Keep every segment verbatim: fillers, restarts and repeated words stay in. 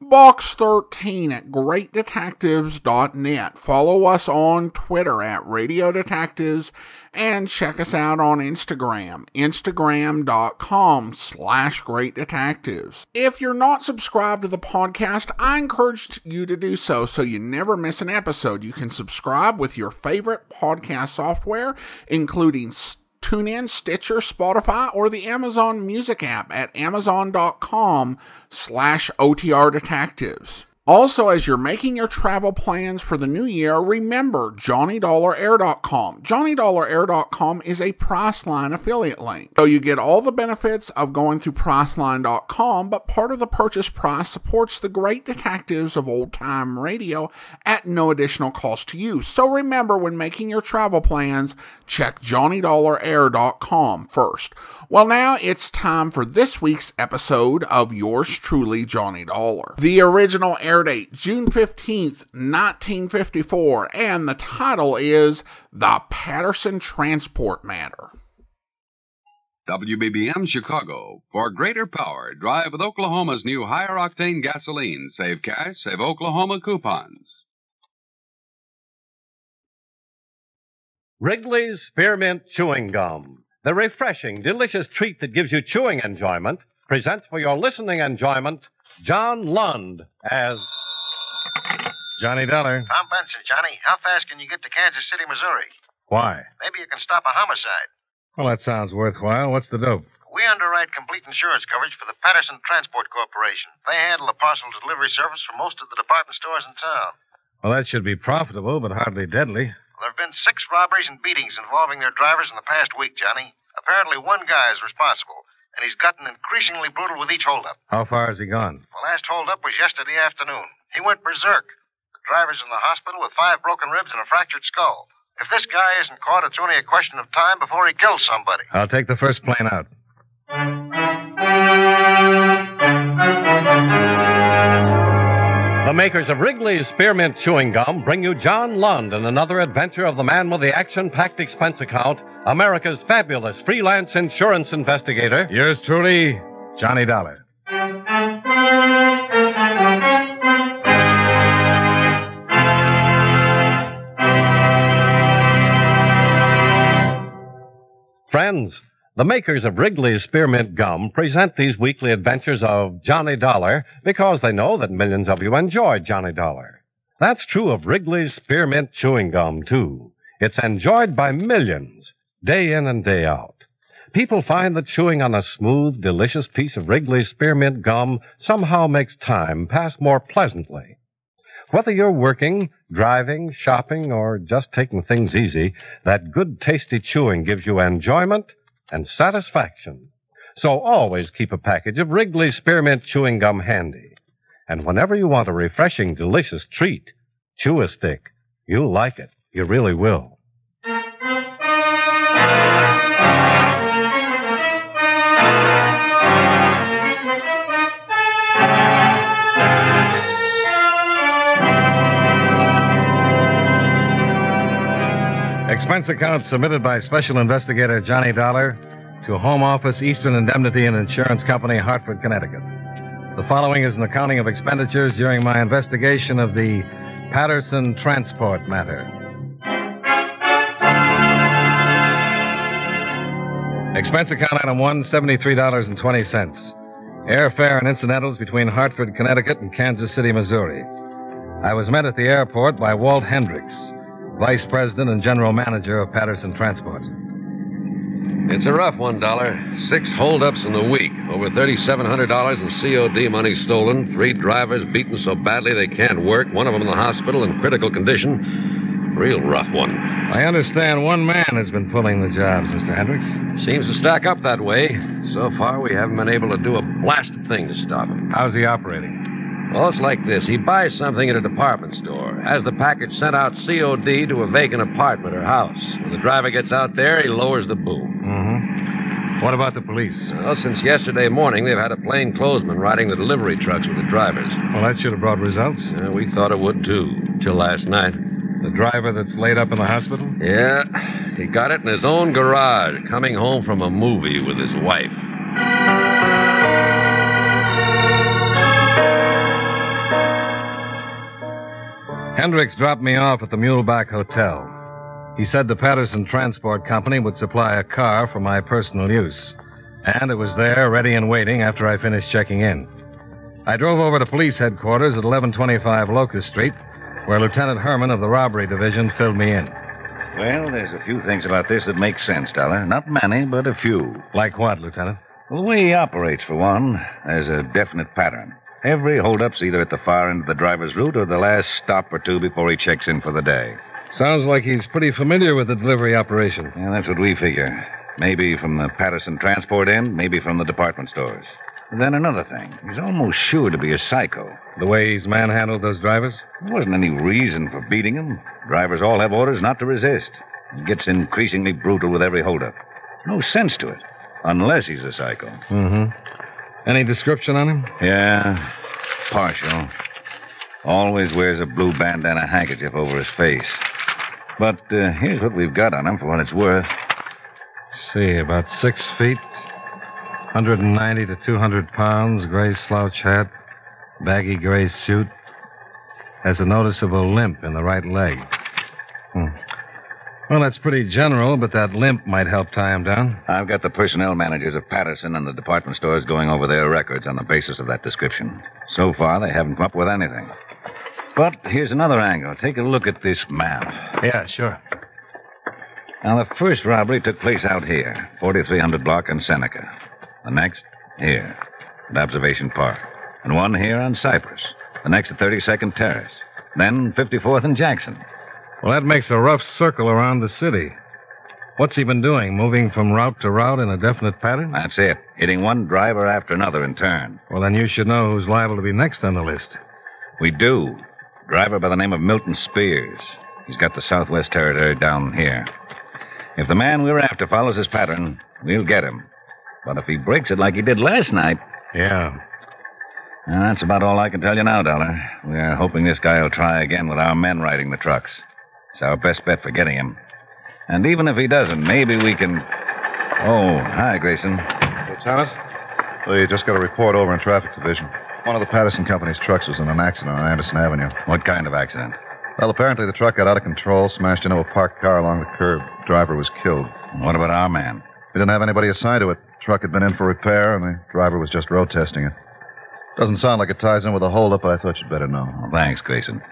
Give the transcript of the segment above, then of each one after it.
box thirteen at great detectives dot net. Follow us on Twitter at Radio Detectives and check us out on Instagram, instagram dot com slash great detectives. If you're not subscribed to the podcast, I encourage you to do so so you never miss an episode. You can subscribe with your favorite podcast software, including TuneIn, Stitcher, Spotify, or the Amazon Music app at amazon dot com slash O T R detectives. Also, as you're making your travel plans for the new year, remember johnny dollar air dot com. johnny dollar air dot com is a Priceline affiliate link. So you get all the benefits of going through priceline dot com, but part of the purchase price supports the Great Detectives of Old Time Radio at no additional cost to you. So remember, when making your travel plans, check johnny dollar air dot com first. Well, now it's time for this week's episode of Yours Truly, Johnny Dollar. The original air date, June fifteenth, nineteen fifty-four, and the title is The Patterson Transport Matter. W B B M Chicago. For greater power, drive with Oklahoma's new higher octane gasoline. Save cash, save Oklahoma coupons. Wrigley's Spearmint Chewing Gum. The refreshing, delicious treat that gives you chewing enjoyment presents for your listening enjoyment John Lund as Johnny Dollar. Tom Benson, Johnny, how fast can you get to Kansas City, Missouri? Why? Maybe you can stop a homicide. Well, that sounds worthwhile. What's the dope? We underwrite complete insurance coverage for the Patterson Transport Corporation. They handle the parcel delivery service for most of the department stores in town. Well, that should be profitable, but hardly deadly. There have been six robberies and beatings involving their drivers in the past week, Johnny. Apparently one guy is responsible, and he's gotten increasingly brutal with each holdup. How far has he gone? The last holdup was yesterday afternoon. He went berserk. The driver's in the hospital with five broken ribs and a fractured skull. If this guy isn't caught, it's only a question of time before he kills somebody. I'll take the first plane out. The makers of Wrigley's Spearmint Chewing Gum bring you John Lund in another adventure of the man with the action-packed expense account, America's fabulous freelance insurance investigator. Yours truly, Johnny Dollar. Friends, the makers of Wrigley's Spearmint Gum present these weekly adventures of Johnny Dollar because they know that millions of you enjoy Johnny Dollar. That's true of Wrigley's Spearmint Chewing Gum, too. It's enjoyed by millions, day in and day out. People find that chewing on a smooth, delicious piece of Wrigley's Spearmint Gum somehow makes time pass more pleasantly. Whether you're working, driving, shopping, or just taking things easy, that good, tasty chewing gives you enjoyment and satisfaction. So always keep a package of Wrigley's Spearmint Chewing Gum handy. And whenever you want a refreshing, delicious treat, chew a stick. You'll like it. You really will. Expense account submitted by Special Investigator Johnny Dollar to Home Office, Eastern Indemnity and Insurance Company, Hartford, Connecticut. The following is an accounting of expenditures during my investigation of the Patterson Transport matter. Expense account item one, seventy-three dollars and twenty cents. Airfare and incidentals between Hartford, Connecticut and Kansas City, Missouri. I was met at the airport by Walt Hendricks, Vice President and General Manager of Patterson Transport. It's a rough one, Dollar. Six holdups in the week. Over thirty-seven hundred dollars in C O D money stolen. Three drivers beaten so badly they can't work. One of them in the hospital in critical condition. Real rough one. I understand one man has been pulling the jobs, Mister Hendricks. Seems to stack up that way. So far, we haven't been able to do a blasted thing to stop him. How's he operating? Well, it's like this. He buys something at a department store, has the package sent out C O D to a vacant apartment or house. When the driver gets out there, he lowers the boom. Mm-hmm. What about the police? Well, since yesterday morning, they've had a plainclothesman riding the delivery trucks with the drivers. Well, that should have brought results. Yeah, we thought it would, too. till last night. The driver that's laid up in the hospital? Yeah. He got it in his own garage, coming home from a movie with his wife. Hendricks dropped me off at the Muehlbach Hotel. He said the Patterson Transport Company would supply a car for my personal use. And it was there, ready and waiting, after I finished checking in. I drove over to police headquarters at eleven twenty-five Locust Street, where Lieutenant Herman of the Robbery Division filled me in. Well, there's a few things about this that make sense, Dollar. Not many, but a few. Like what, Lieutenant? Well, the way he operates, for one, there's a definite pattern. Every holdup's either at the far end of the driver's route or the last stop or two before he checks in for the day. Sounds like he's pretty familiar with the delivery operation. Yeah, that's what we figure. Maybe from the Patterson Transport end, maybe from the department stores. And then another thing. He's almost sure to be a psycho. The way he's manhandled those drivers? There wasn't any reason for beating them. Drivers all have orders not to resist. It gets increasingly brutal with every holdup. No sense to it, unless he's a psycho. Mm-hmm. Any description on him? Yeah, partial. Always wears a blue bandana handkerchief over his face. But uh, here's what we've got on him, for what it's worth. Let's see, about six feet, one ninety to two hundred pounds, gray slouch hat, baggy gray suit. Has a noticeable limp in the right leg. Hmm. Well, that's pretty general, but that limp might help tie him down. I've got the personnel managers of Patterson and the department stores going over their records on the basis of that description. So far, they haven't come up with anything. But here's another angle. Take a look at this map. Yeah, sure. Now, the first robbery took place out here, forty-three hundred block in Seneca. The next, here, at Observation Park. And one here on Cypress. The next at thirty-second Terrace. Then fifty-fourth and Jackson. Well, that makes a rough circle around the city. What's he been doing, moving from route to route in a definite pattern? That's it. Hitting one driver after another in turn. Well, then you should know who's liable to be next on the list. We do. A driver by the name of Milton Spears. He's got the Southwest Territory down here. If the man we're after follows his pattern, we'll get him. But if he breaks it like he did last night... Yeah. Now, that's about all I can tell you now, Dollar. We're hoping this guy will try again with our men riding the trucks. It's our best bet for getting him. And even if he doesn't, maybe we can... Oh, hi, Grayson. Lieutenant, we just got a report over in Traffic Division. One of the Patterson Company's trucks was in an accident on Anderson Avenue. What kind of accident? Well, apparently the truck got out of control, smashed into a parked car along the curb. The driver was killed. And what about our man? We didn't have anybody assigned to it. The truck had been in for repair, and the driver was just road testing it. Doesn't sound like it ties in with a holdup, but I thought you'd better know. Well, thanks, Grayson.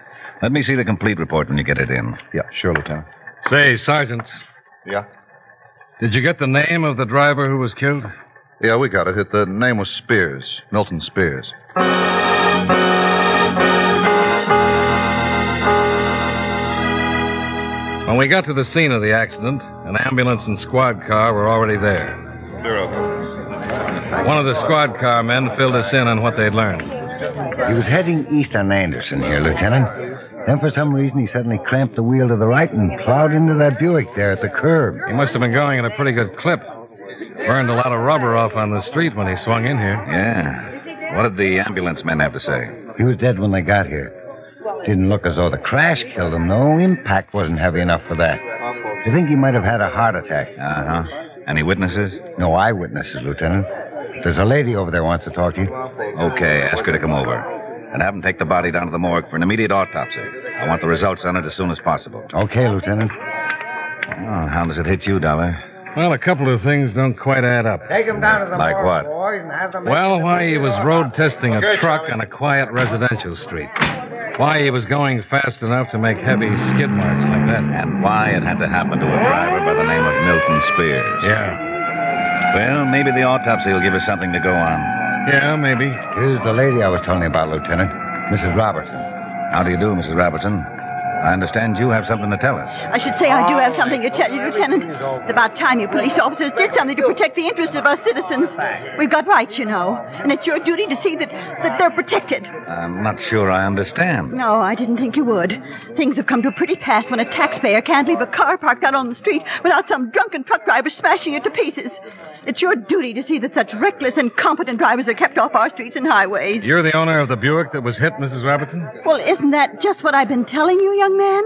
Let me see the complete report when you get it in. Yeah, sure, Lieutenant. Say, Sergeant. Yeah? Did you get the name of the driver who was killed? Yeah, we got it. The name was Spears, Milton Spears. When we got to the scene of the accident, an ambulance and squad car were already there. One of the squad car men filled us in on what they'd learned. He was heading east on Anderson here, Lieutenant. Then for some reason, he suddenly cramped the wheel to the right and plowed into that Buick there at the curb. He must have been going at a pretty good clip. Burned a lot of rubber off on the street when he swung in here. Yeah. What did the ambulance men have to say? He was dead when they got here. Didn't look as though the crash killed him. No impact wasn't heavy enough for that. They think he might have had a heart attack. Uh-huh. Any witnesses? No eyewitnesses, Lieutenant. There's a lady over there wants to talk to you. Okay, ask her to come over. And have them take the body down to the morgue for an immediate autopsy. I want the results on it as soon as possible. Okay, Lieutenant. Well, how does it hit you, Dollar? Well, a couple of things don't quite add up. Take him down to the like morgue, what? Boys, and have them... Well, why he was road testing a truck on a quiet residential street. Why he was going fast enough to make heavy skid marks like that. And why it had to happen to a driver by the name of Milton Spears. Yeah. Well, maybe the autopsy will give us something to go on. Yeah, maybe. Here's the lady I was telling you about, Lieutenant. Missus Robertson. How do you do, Missus Robertson? I understand you have something to tell us. I should say I do have something to tell you, Lieutenant. It's about time you police officers did something to protect the interests of our citizens. We've got rights, you know. And it's your duty to see that, that they're protected. I'm not sure I understand. No, I didn't think you would. Things have come to a pretty pass when a taxpayer can't leave a car parked out on the street without some drunken truck driver smashing it to pieces. It's your duty to see that such reckless, incompetent drivers are kept off our streets and highways. You're the owner of the Buick that was hit, Missus Robertson? Well, isn't that just what I've been telling you, young man?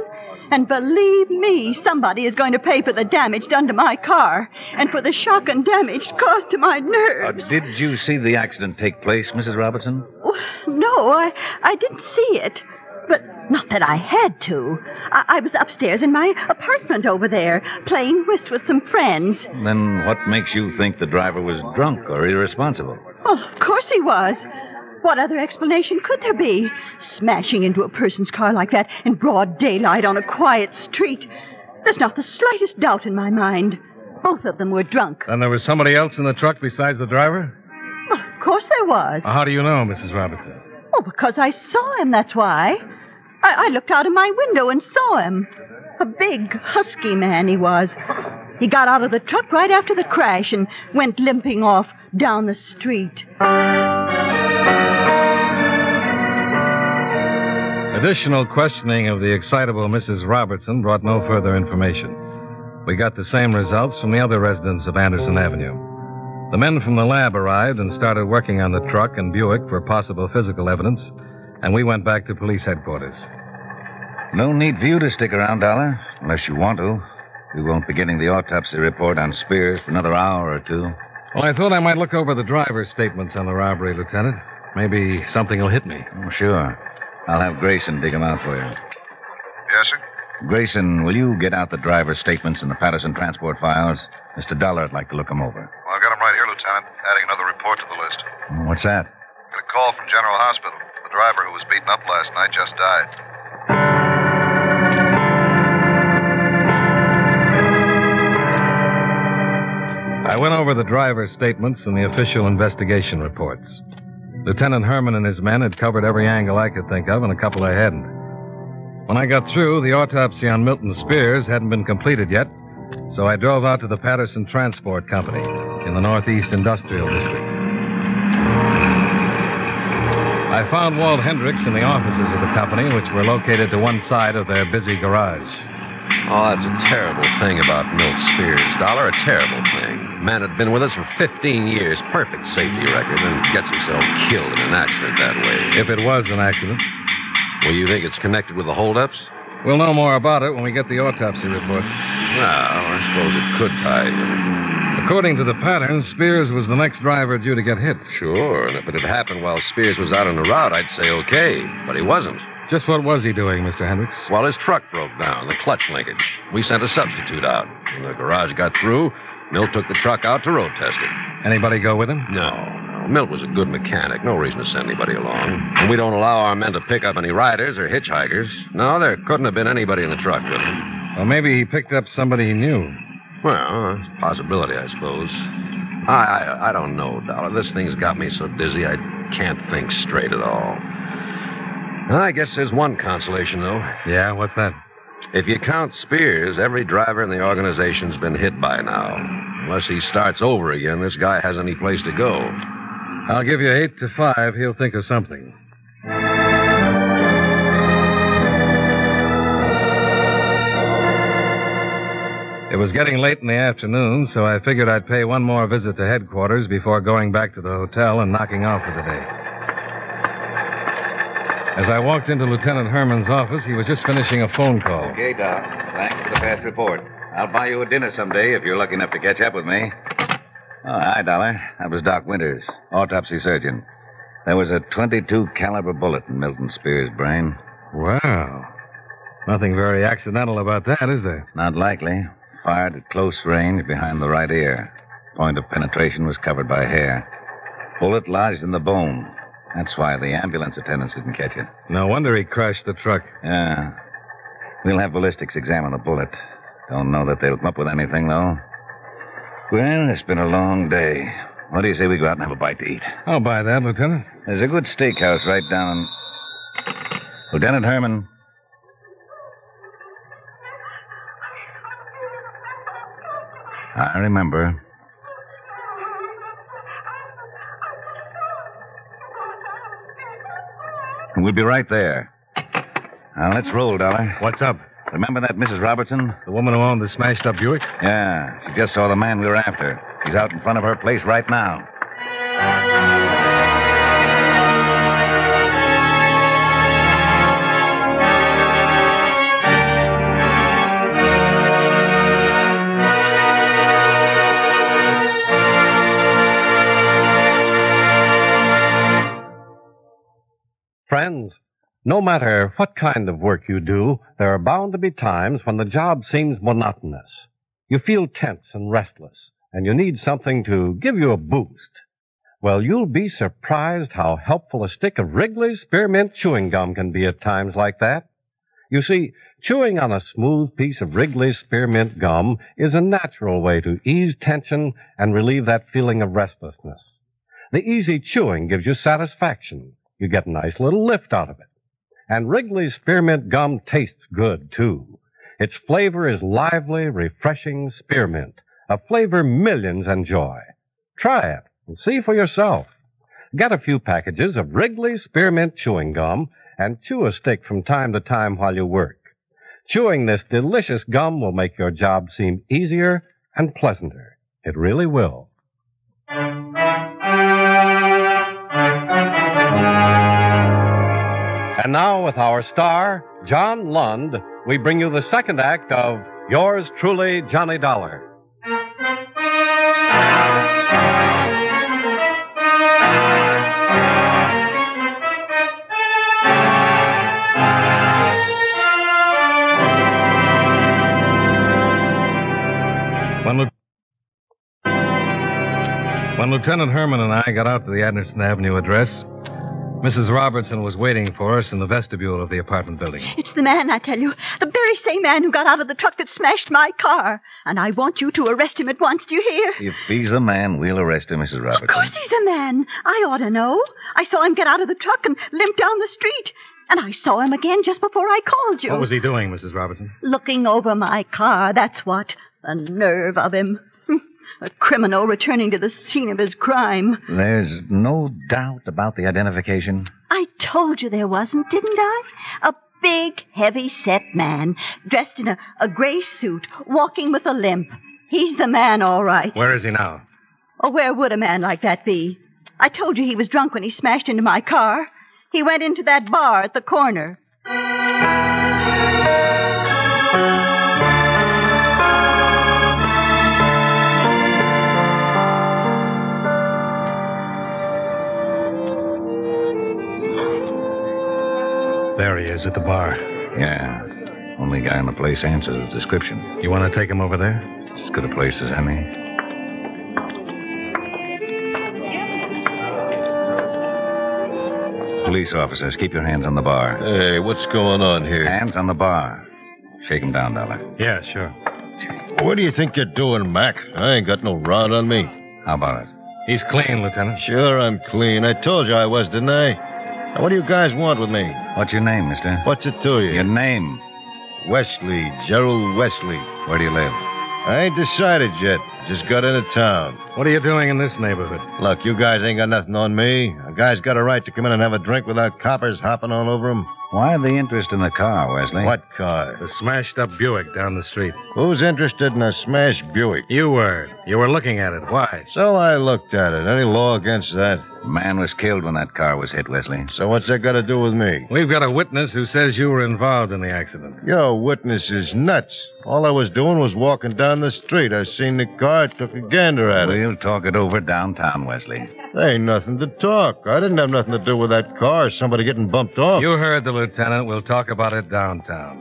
And believe me, somebody is going to pay for the damage done to my car and for the shock and damage caused to my nerves. Uh, did you see the accident take place, Missus Robertson? Oh, no, I, I didn't see it. But not that I had to. I, I was upstairs in my apartment over there, playing whist with some friends. Then what makes you think the driver was drunk or irresponsible? Well, of course he was. What other explanation could there be? Smashing into a person's car like that in broad daylight on a quiet street. There's not the slightest doubt in my mind. Both of them were drunk. And there was somebody else in the truck besides the driver? Well, of course there was. How do you know, Missus Robertson? Oh, because I saw him, that's why. I, I looked out of my window and saw him. A big, husky man he was. He got out of the truck right after the crash and went limping off down the street. Additional questioning of the excitable Missus Robertson brought no further information. We got the same results from the other residents of Anderson Avenue. The men from the lab arrived and started working on the truck and Buick for possible physical evidence, and we went back to police headquarters. No need for you to stick around, Dollar, unless you want to. We won't be getting the autopsy report on Spears for another hour or two. Well, I thought I might look over the driver's statements on the robbery, Lieutenant. Maybe something will hit me. Oh, sure. I'll have Grayson dig them out for you. Yes, sir? Grayson, will you get out the driver's statements in the Patterson Transport files? Mister Dollar would like to look them over. Well, I've got them right here, Lieutenant, adding another report to the list. What's that? Got a call from General Hospital. The driver who was beaten up last night just died. I went over the driver's statements and the official investigation reports. Lieutenant Herman and his men had covered every angle I could think of, and a couple I hadn't. When I got through, the autopsy on Milton Spears hadn't been completed yet, so I drove out to the Patterson Transport Company in the Northeast Industrial District. I found Walt Hendricks in the offices of the company, which were located to one side of their busy garage. Oh, that's a terrible thing about Milt Spears, Dollar, a terrible thing. Man had been with us for fifteen years, perfect safety record, and gets himself killed in an accident that way. If it was an accident. Well, you think it's connected with the holdups? We'll know more about it when we get the autopsy report. Well, I suppose it could tie in. According to the pattern, Spears was the next driver due to get hit. Sure, and if it had happened while Spears was out on the route, I'd say okay, but he wasn't. Just what was he doing, Mister Hendricks? Well, his truck broke down, the clutch linkage. We sent a substitute out. When the garage got through, Milt took the truck out to road test it. Anybody go with him? No, no. Milt was a good mechanic. No reason to send anybody along. And we don't allow our men to pick up any riders or hitchhikers. No, there couldn't have been anybody in the truck with him. Well, maybe he picked up somebody he knew. Well, it's a possibility, I suppose. I, I, I don't know, Dollar. This thing's got me so dizzy I can't think straight at all. I guess there's one consolation, though. Yeah, what's that? If you count Spears, every driver in the organization's been hit by now. Unless he starts over again, this guy has any place to go. I'll give you eight to five. He'll think of something. It was getting late in the afternoon, so I figured I'd pay one more visit to headquarters before going back to the hotel and knocking off for the day. As I walked into Lieutenant Herman's office, he was just finishing a phone call. Okay, Doc. Thanks for the fast report. I'll buy you a dinner someday if you're lucky enough to catch up with me. Oh, hi, Dollar. That was Doc Winters, autopsy surgeon. There was a twenty-two caliber bullet in Milton Spears' brain. Wow. Nothing very accidental about that, is there? Not likely. Fired at close range behind the right ear. Point of penetration was covered by hair. Bullet lodged in the bone. That's why the ambulance attendants didn't catch it. No wonder he crashed the truck. Yeah. We'll have ballistics examine the bullet. Don't know that they'll come up with anything, though. Well, it's been a long day. What do you say we go out and have a bite to eat? I'll buy that, Lieutenant. There's a good steakhouse right down... Lieutenant Herman. I remember... We'll be right there. Now, let's roll, Dollar. What's up? Remember that Missus Robertson? The woman who owned the smashed-up Buick? Yeah. She just saw the man we were after. He's out in front of her place right now. Friends, no matter what kind of work you do, there are bound to be times when the job seems monotonous. You feel tense and restless, and you need something to give you a boost. Well, you'll be surprised how helpful a stick of Wrigley's Spearmint Chewing Gum can be at times like that. You see, chewing on a smooth piece of Wrigley's Spearmint Gum is a natural way to ease tension and relieve that feeling of restlessness. The easy chewing gives you satisfaction. You get a nice little lift out of it. And Wrigley's Spearmint Gum tastes good, too. Its flavor is lively, refreshing spearmint, a flavor millions enjoy. Try it and see for yourself. Get a few packages of Wrigley's Spearmint Chewing Gum and chew a stick from time to time while you work. Chewing this delicious gum will make your job seem easier and pleasanter. It really will. And now, with our star, John Lund, we bring you the second act of Yours Truly, Johnny Dollar. When, Le- when Lieutenant Herman and I got out to the Anderson Avenue address, Missus Robertson was waiting for us in the vestibule of the apartment building. It's the man, I tell you. The very same man who got out of the truck that smashed my car. And I want you to arrest him at once, do you hear? If he's a man, we'll arrest him, Missus Robertson. Of course he's a man. I ought to know. I saw him get out of the truck and limp down the street. And I saw him again just before I called you. What was he doing, Missus Robertson? Looking over my car, that's what. The nerve of him. A criminal returning to the scene of his crime. There's no doubt about the identification. I told you there wasn't, didn't I? A big, heavy-set man, dressed in a, a gray suit, walking with a limp. He's the man, all right. Where is he now? Oh, where would a man like that be? I told you he was drunk when he smashed into my car. He went into that bar at the corner. There he is at the bar. Yeah. Only guy in the place answers the description. You want to take him over there? It's as good a place as any. Police officers, keep your hands on the bar. Hey, what's going on here? Hands on the bar. Shake him down, Dollar. Yeah, sure. What do you think you're doing, Mac? I ain't got no rod on me. How about it? He's clean, Lieutenant. Sure, I'm clean. I told you I was, didn't I? Now, what do you guys want with me? What's your name, mister? What's it to you? Your name? Wesley, Gerald Wesley. Where do you live? I ain't decided yet. Just got into town. What are you doing in this neighborhood? Look, you guys ain't got nothing on me. A guy's got a right to come in and have a drink without coppers hopping all over him. Why the interest in the car, Wesley? What car? The smashed-up Buick down the street. Who's interested in a smashed Buick? You were. You were looking at it. Why? So I looked at it. Any law against that? The man was killed when that car was hit, Wesley. So what's that got to do with me? We've got a witness who says you were involved in the accident. Your witness is nuts. All I was doing was walking down the street. I seen the car, took a gander at it. We'll talk it over downtown, Wesley. There ain't nothing to talk. I didn't have nothing to do with that car. Somebody getting bumped off. You heard the lieutenant. Lieutenant, we'll talk about it downtown.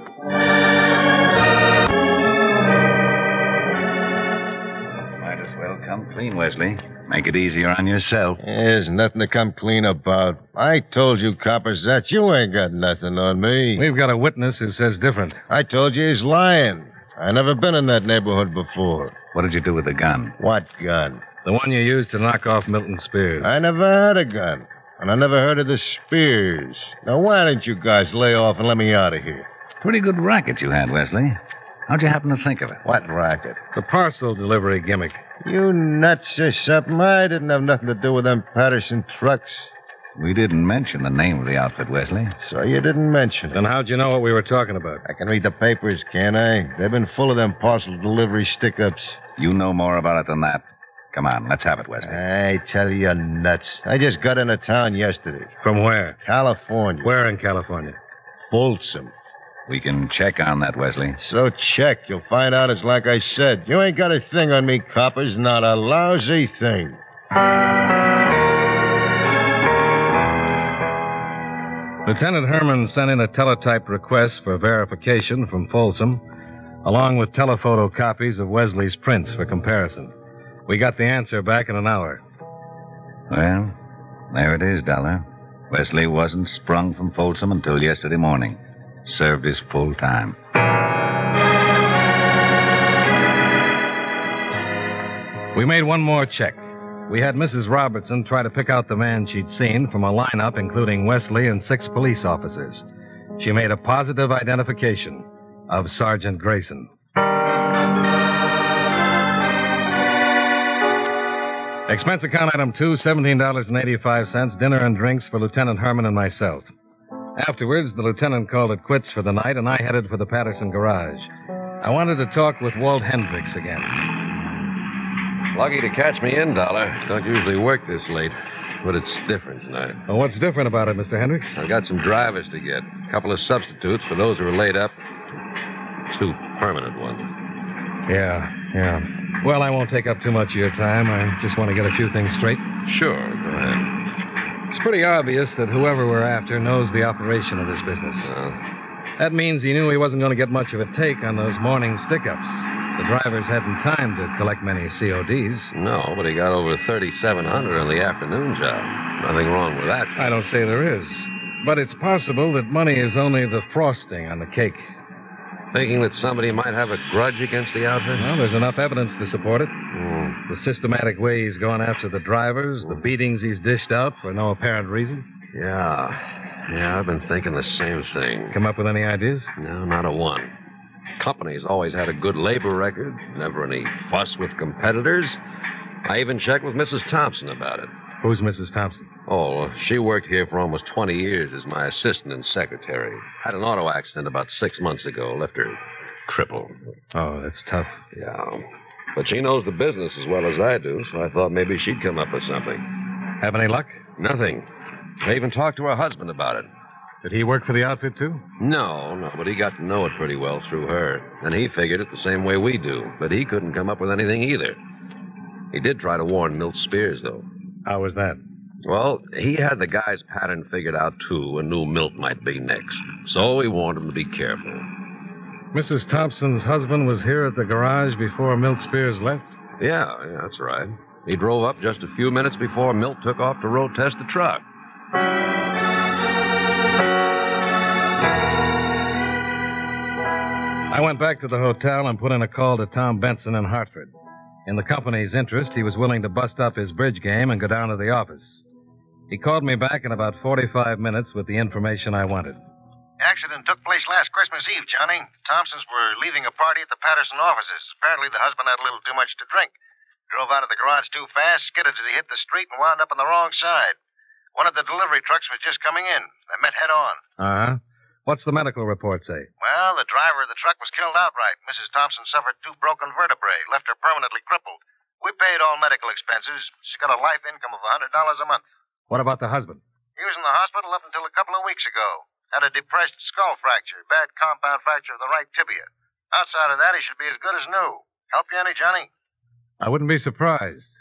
Might as well come clean, Wesley. Make it easier on yourself. There's nothing to come clean about. I told you, coppers, that you ain't got nothing on me. We've got a witness who says different. I told you he's lying. I never been in that neighborhood before. What did you do with the gun? What gun? The one you used to knock off Milton Spears. I never had a gun. And I never heard of the Spears. Now, why don't you guys lay off and let me out of here? Pretty good racket you had, Wesley. How'd you happen to think of it? What racket? The parcel delivery gimmick. You nuts or something? I didn't have nothing to do with them Patterson trucks. We didn't mention the name of the outfit, Wesley. So you didn't mention it. Then how'd you know what we were talking about? I can read the papers, can't I? They've been full of them parcel delivery stick-ups. You know more about it than that. Come on, let's have it, Wesley. I tell you, you're nuts. I just got into town yesterday. From where? California. Where in California? Folsom. We can check on that, Wesley. So check. You'll find out it's like I said. You ain't got a thing on me, coppers. Not a lousy thing. Lieutenant Herman sent in a teletyped request for verification from Folsom, along with telephoto copies of Wesley's prints for comparison. We got the answer back in an hour. Well, there it is, Dollar. Wesley wasn't sprung from Folsom until yesterday morning. Served his full time. We made one more check. We had Missus Robertson try to pick out the man she'd seen from a lineup including Wesley and six police officers. She made a positive identification of Sergeant Grayson. Expense account item two, seventeen dollars and eighty-five cents, dinner and drinks for Lieutenant Herman and myself. Afterwards, the lieutenant called it quits for the night, and I headed for the Patterson garage. I wanted to talk with Walt Hendricks again. Lucky to catch me in, Dollar. Don't usually work this late, but it's different tonight. Well, what's different about it, Mister Hendricks? I've got some drivers to get, a couple of substitutes for those who are laid up, two permanent ones. Yeah, yeah. Well, I won't take up too much of your time. I just want to get a few things straight. Sure, go ahead. It's pretty obvious that whoever we're after knows the operation of this business. Yeah. That means he knew he wasn't going to get much of a take on those morning stick-ups. The drivers hadn't time to collect many C O Ds. No, but he got over thirty-seven hundred on the afternoon job. Nothing wrong with that. I don't say there is. But it's possible that money is only the frosting on the cake. Thinking that somebody might have a grudge against the outfit? Well, there's enough evidence to support it. The systematic way he's gone after the drivers, the beatings he's dished out for no apparent reason. Yeah. Yeah, I've been thinking the same thing. Come up with any ideas? No, not a one. Company's always had a good labor record, never any fuss with competitors. I even checked with Missus Thompson about it. Who's Missus Thompson? Oh, she worked here for almost twenty years as my assistant and secretary. Had an auto accident about six months ago, left her crippled. Oh, that's tough. Yeah. But she knows the business as well as I do, so I thought maybe she'd come up with something. Have any luck? Nothing. I even talked to her husband about it. Did he work for the outfit, too? No, no, but he got to know it pretty well through her. And he figured it the same way we do, but he couldn't come up with anything either. He did try to warn Milton Spears, though. How was that? Well, he had the guy's pattern figured out, too, and knew Milt might be next. So he warned him to be careful. Missus Thompson's husband was here at the garage before Milt Spears left? Yeah, yeah, that's right. He drove up just a few minutes before Milt took off to road test the truck. I went back to the hotel and put in a call to Tom Benson in Hartford. In the company's interest, he was willing to bust up his bridge game and go down to the office. He called me back in about forty-five minutes with the information I wanted. Accident took place last Christmas Eve, Johnny. The Thompsons were leaving a party at the Patterson offices. Apparently, the husband had a little too much to drink. Drove out of the garage too fast, skidded as he hit the street, and wound up on the wrong side. One of the delivery trucks was just coming in. They met head on. Uh-huh. What's the medical report say? Well, the driver of the truck was killed outright. Missus Thompson suffered two broken vertebrae, left her permanently crippled. We paid all medical expenses. She's got a life income of one hundred dollars a month. What about the husband? He was in the hospital up until a couple of weeks ago. Had a depressed skull fracture, bad compound fracture of the right tibia. Outside of that, he should be as good as new. Help you any, Johnny? I wouldn't be surprised.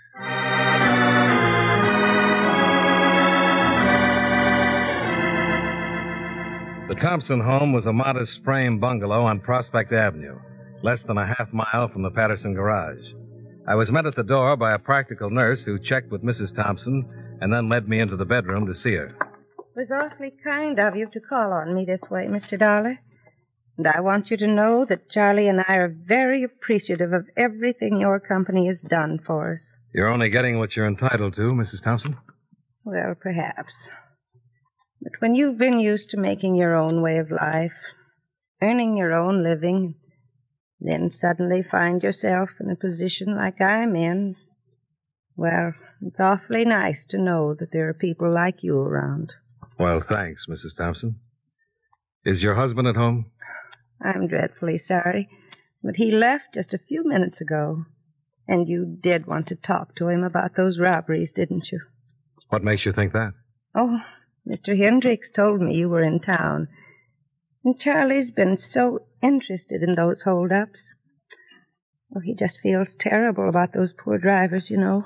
The Thompson home was a modest frame bungalow on Prospect Avenue, less than a half mile from the Patterson garage. I was met at the door by a practical nurse who checked with Missus Thompson and then led me into the bedroom to see her. It was awfully kind of you to call on me this way, Mister Dollar. And I want you to know that Charlie and I are very appreciative of everything your company has done for us. You're only getting what you're entitled to, Missus Thompson? Well, perhaps. But when you've been used to making your own way of life, earning your own living, then suddenly find yourself in a position like I'm in, well, it's awfully nice to know that there are people like you around. Well, thanks, Missus Thompson. Is your husband at home? I'm dreadfully sorry, but he left just a few minutes ago. And you did want to talk to him about those robberies, didn't you? What makes you think that? Oh, Mister Hendricks told me you were in town. And Charlie's been so interested in those holdups. Well, he just feels terrible about those poor drivers, you know.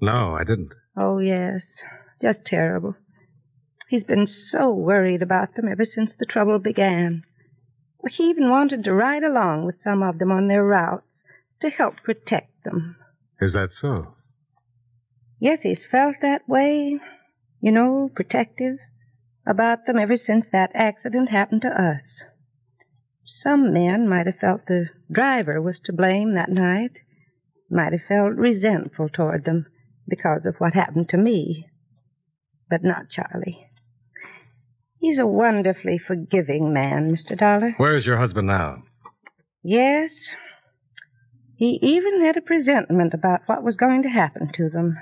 No, I didn't. Oh, yes. Just terrible. He's been so worried about them ever since the trouble began. He even wanted to ride along with some of them on their routes to help protect them. Is that so? Yes, he's felt that way, you know, protective, about them ever since that accident happened to us. Some men might have felt the driver was to blame that night, might have felt resentful toward them because of what happened to me, but not Charlie. He's a wonderfully forgiving man, Mister Dollar. Where is your husband now? Yes. He even had a presentiment about what was going to happen to them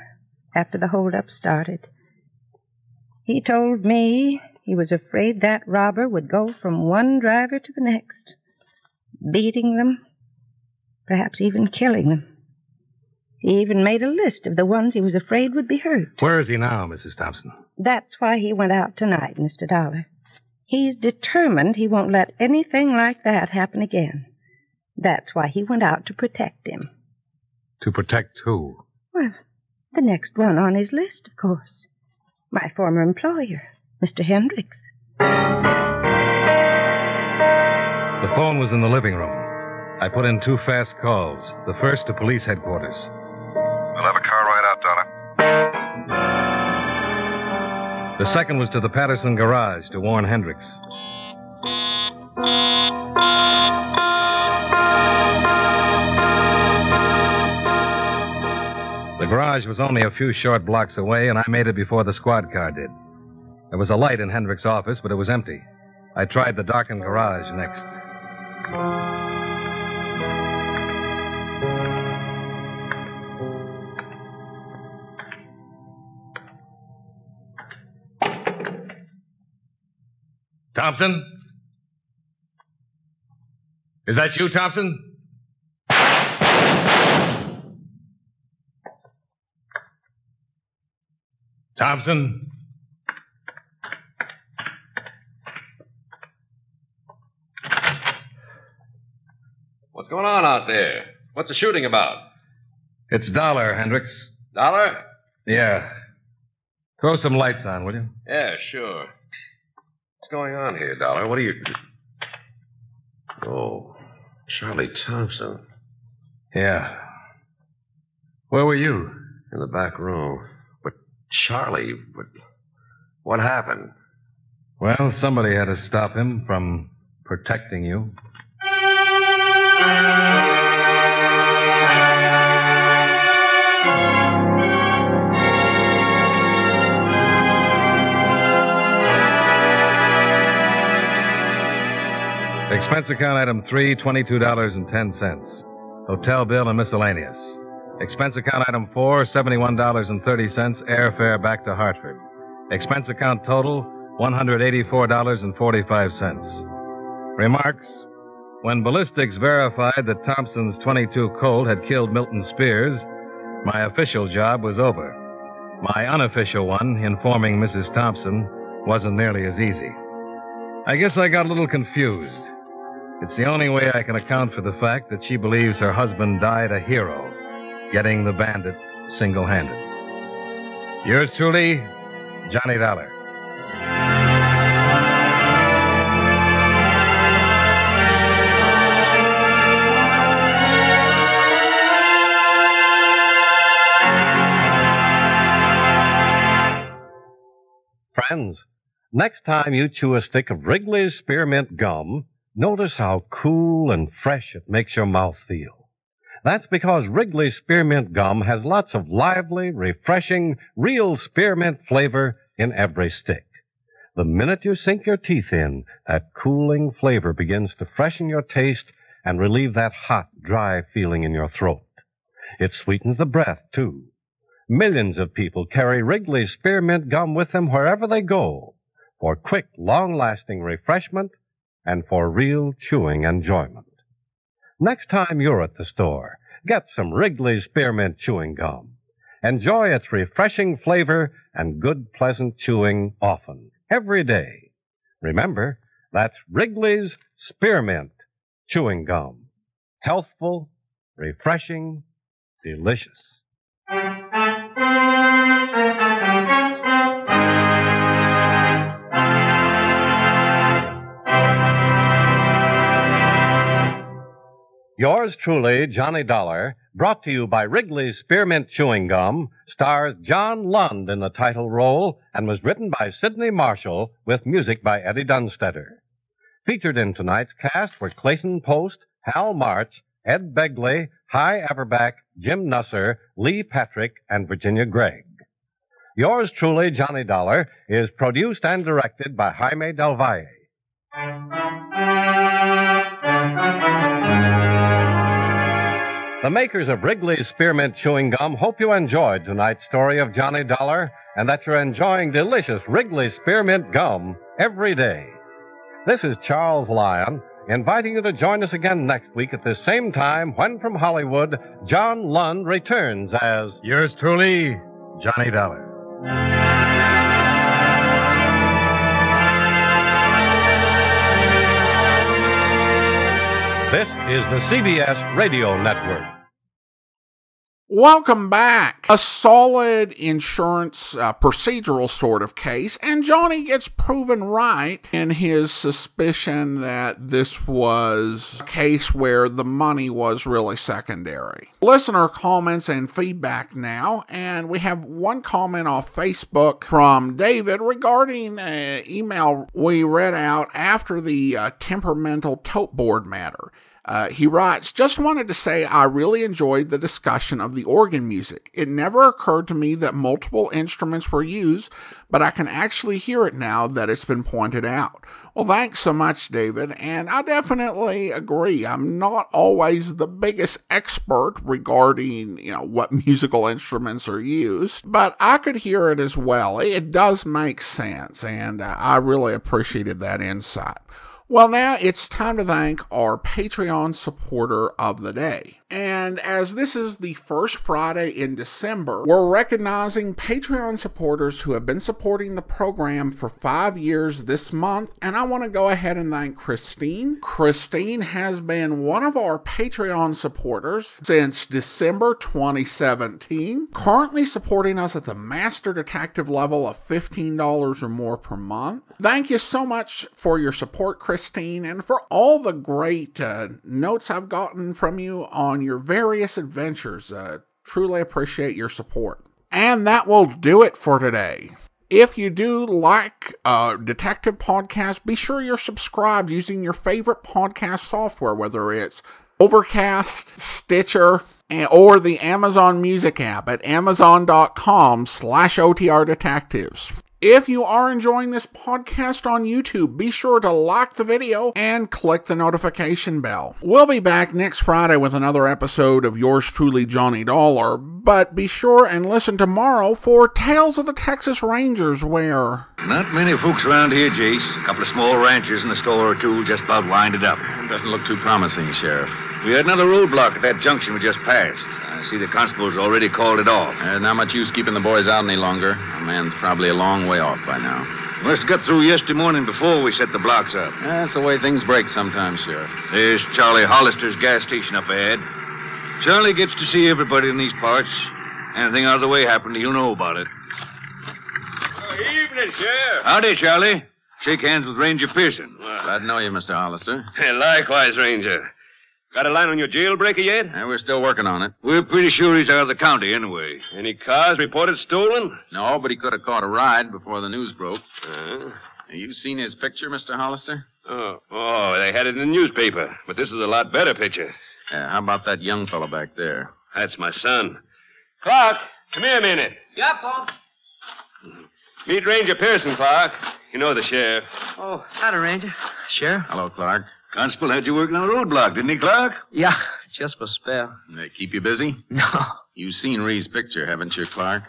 after the holdup started. He told me he was afraid that robber would go from one driver to the next, beating them, perhaps even killing them. He even made a list of the ones he was afraid would be hurt. Where is he now, Missus Thompson? That's why he went out tonight, Mister Dollar. He's determined he won't let anything like that happen again. That's why he went out to protect him. To protect who? Well, the next one on his list, of course. My former employer, Mister Hendricks. The phone was in the living room. I put in two fast calls, the first to police headquarters. We'll have a car ride out, Dollar. The second was to the Patterson garage to warn Hendricks. The garage was only a few short blocks away, and I made it before the squad car did. There was a light in Hendricks' office, but it was empty. I tried the darkened garage next. Thompson? Is that you, Thompson? Thompson? What's going on out there? What's the shooting about? It's Dollar, Hendricks. Dollar? Yeah. Throw some lights on, will you? Yeah, sure. What's going on here, Dollar? What are you... Oh, Charlie Thompson. Yeah. Where were you? In the back room. Charlie, what, what happened? Well, somebody had to stop him from protecting you. Expense account item three, twenty-two dollars and ten cents. Hotel bill and miscellaneous. Expense account item four, seventy-one dollars and thirty cents, airfare back to Hartford. Expense account total, one hundred eighty-four dollars and forty-five cents. Remarks: when ballistics verified that Thompson's twenty-two Colt had killed Milton Spears, my official job was over. My unofficial one, informing Missus Thompson, wasn't nearly as easy. I guess I got a little confused. It's the only way I can account for the fact that she believes her husband died a hero, getting the bandit single-handed. Yours truly, Johnny Dollar. Friends, next time you chew a stick of Wrigley's Spearmint Gum, notice how cool and fresh it makes your mouth feel. That's because Wrigley's Spearmint Gum has lots of lively, refreshing, real spearmint flavor in every stick. The minute you sink your teeth in, that cooling flavor begins to freshen your taste and relieve that hot, dry feeling in your throat. It sweetens the breath, too. Millions of people carry Wrigley's Spearmint Gum with them wherever they go for quick, long-lasting refreshment and for real chewing enjoyment. Next time you're at the store, get some Wrigley's Spearmint Chewing Gum. Enjoy its refreshing flavor and good, pleasant chewing often, every day. Remember, that's Wrigley's Spearmint Chewing Gum. Healthful, refreshing, delicious. Yours truly, Johnny Dollar, brought to you by Wrigley's Spearmint Chewing Gum, stars John Lund in the title role and was written by Sidney Marshall with music by Eddie Dunstetter. Featured in tonight's cast were Clayton Post, Hal March, Ed Begley, Hy Averback, Jim Nusser, Lee Patrick, and Virginia Gregg. Yours truly, Johnny Dollar, is produced and directed by Jaime Del Valle. The makers of Wrigley's Spearmint Chewing Gum hope you enjoyed tonight's story of Johnny Dollar and that you're enjoying delicious Wrigley's Spearmint Gum every day. This is Charles Lyon inviting you to join us again next week at this same time when, from Hollywood, John Lund returns as yours truly, Johnny Dollar. This is the C B S Radio Network. Welcome back. A solid insurance uh, procedural sort of case, and Johnny gets proven right in his suspicion that this was a case where the money was really secondary. Listener comments and feedback now, and we have one comment off Facebook from David regarding an email we read out after the uh, temperamental tote board matter. Uh, he writes, just wanted to say I really enjoyed the discussion of the organ music. It never occurred to me that multiple instruments were used, but I can actually hear it now that it's been pointed out. Well, thanks so much, David, and I definitely agree. I'm not always the biggest expert regarding, you know, what musical instruments are used, but I could hear it as well. It does make sense, and uh, I really appreciated that insight. Well, now it's time to thank our Patreon supporter of the day. And as this is the first Friday in December, we're recognizing Patreon supporters who have been supporting the program for five years this month. And I want to go ahead and thank Christine. Christine has been one of our Patreon supporters since December twenty seventeen, currently supporting us at the Master Detective level of fifteen dollars or more per month. Thank you so much for your support, Christine, and for all the great uh, notes I've gotten from you on your various adventures. Uh, truly appreciate your support. And that will do it for today. If you do like uh, Detective Podcast, be sure you're subscribed using your favorite podcast software, whether it's Overcast, Stitcher, or the Amazon Music app at amazon.com slash OTR Detectives. If you are enjoying this podcast on YouTube, be sure to like the video and click the notification bell. We'll be back next Friday with another episode of Yours Truly, Johnny Dollar, but be sure and listen tomorrow for Tales of the Texas Rangers, where... Not many folks around here, Jace. A couple of small ranchers and a store or two just about winded up. Doesn't look too promising, Sheriff. We had another roadblock at that junction we just passed. I see the constable's already called it off. There's not much use keeping the boys out any longer. The man's probably a long way off by now. We must have got through yesterday morning before we set the blocks up. That's the way things break sometimes, Sheriff. There's Charlie Hollister's gas station up ahead. Charlie gets to see everybody in these parts. Anything out of the way happened, he'll know about it. Good evening, Sheriff. Howdy, Charlie. Shake hands with Ranger Pearson. Well, glad to know you, Mister Hollister. Hey, likewise, Ranger. Got a line on your jailbreaker yet? Yeah, we're still working on it. We're pretty sure he's out of the county anyway. Any cars reported stolen? No, but he could have caught a ride before the news broke. Uh-huh. Have you seen his picture, Mister Hollister? Oh, oh, they had it in the newspaper. But this is a lot better picture. Yeah, how about that young fellow back there? That's my son. Clark, come here a minute. Yeah, Pop. Meet Ranger Pearson, Clark. You know the sheriff. Oh, howdy, Ranger. Sheriff? Hello, Clark. Constable had you working on a roadblock, didn't he, Clark? Yeah, just for a spell. Did they keep you busy? No. You've seen Ree's picture, haven't you, Clark?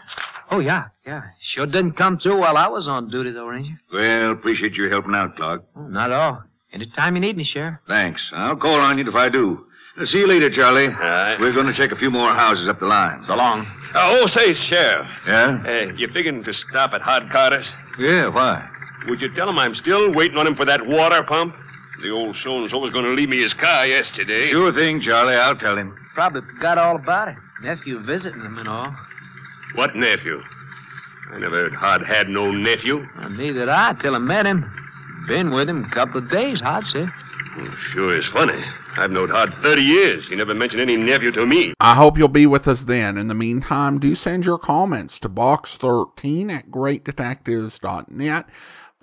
Oh, yeah, yeah. Sure didn't come through while I was on duty, though, Ranger. Well, appreciate your helping out, Clark. Oh, not at all. Anytime you need me, Sheriff. Thanks. I'll call on you if I do. I'll see you later, Charlie. All right. We're going to check a few more houses up the line. So long. Uh, oh, say, Sheriff. Yeah? Hey, you figuring to stop at Hod Carter's? Yeah, why? Would you tell him I'm still waiting on him for that water pump? The old so-and-so was going to leave me his car yesterday. Sure thing, Charlie. I'll tell him. Probably forgot all about it. Nephew visiting him and all. What nephew? I never heard Hod had no nephew. Well, neither did I till I met him. Been with him a couple of days, Hod said. Well, sure is funny. I've known Hod thirty years. He never mentioned any nephew to me. I hope you'll be with us then. In the meantime, do send your comments to box thirteen at great detectives dot net.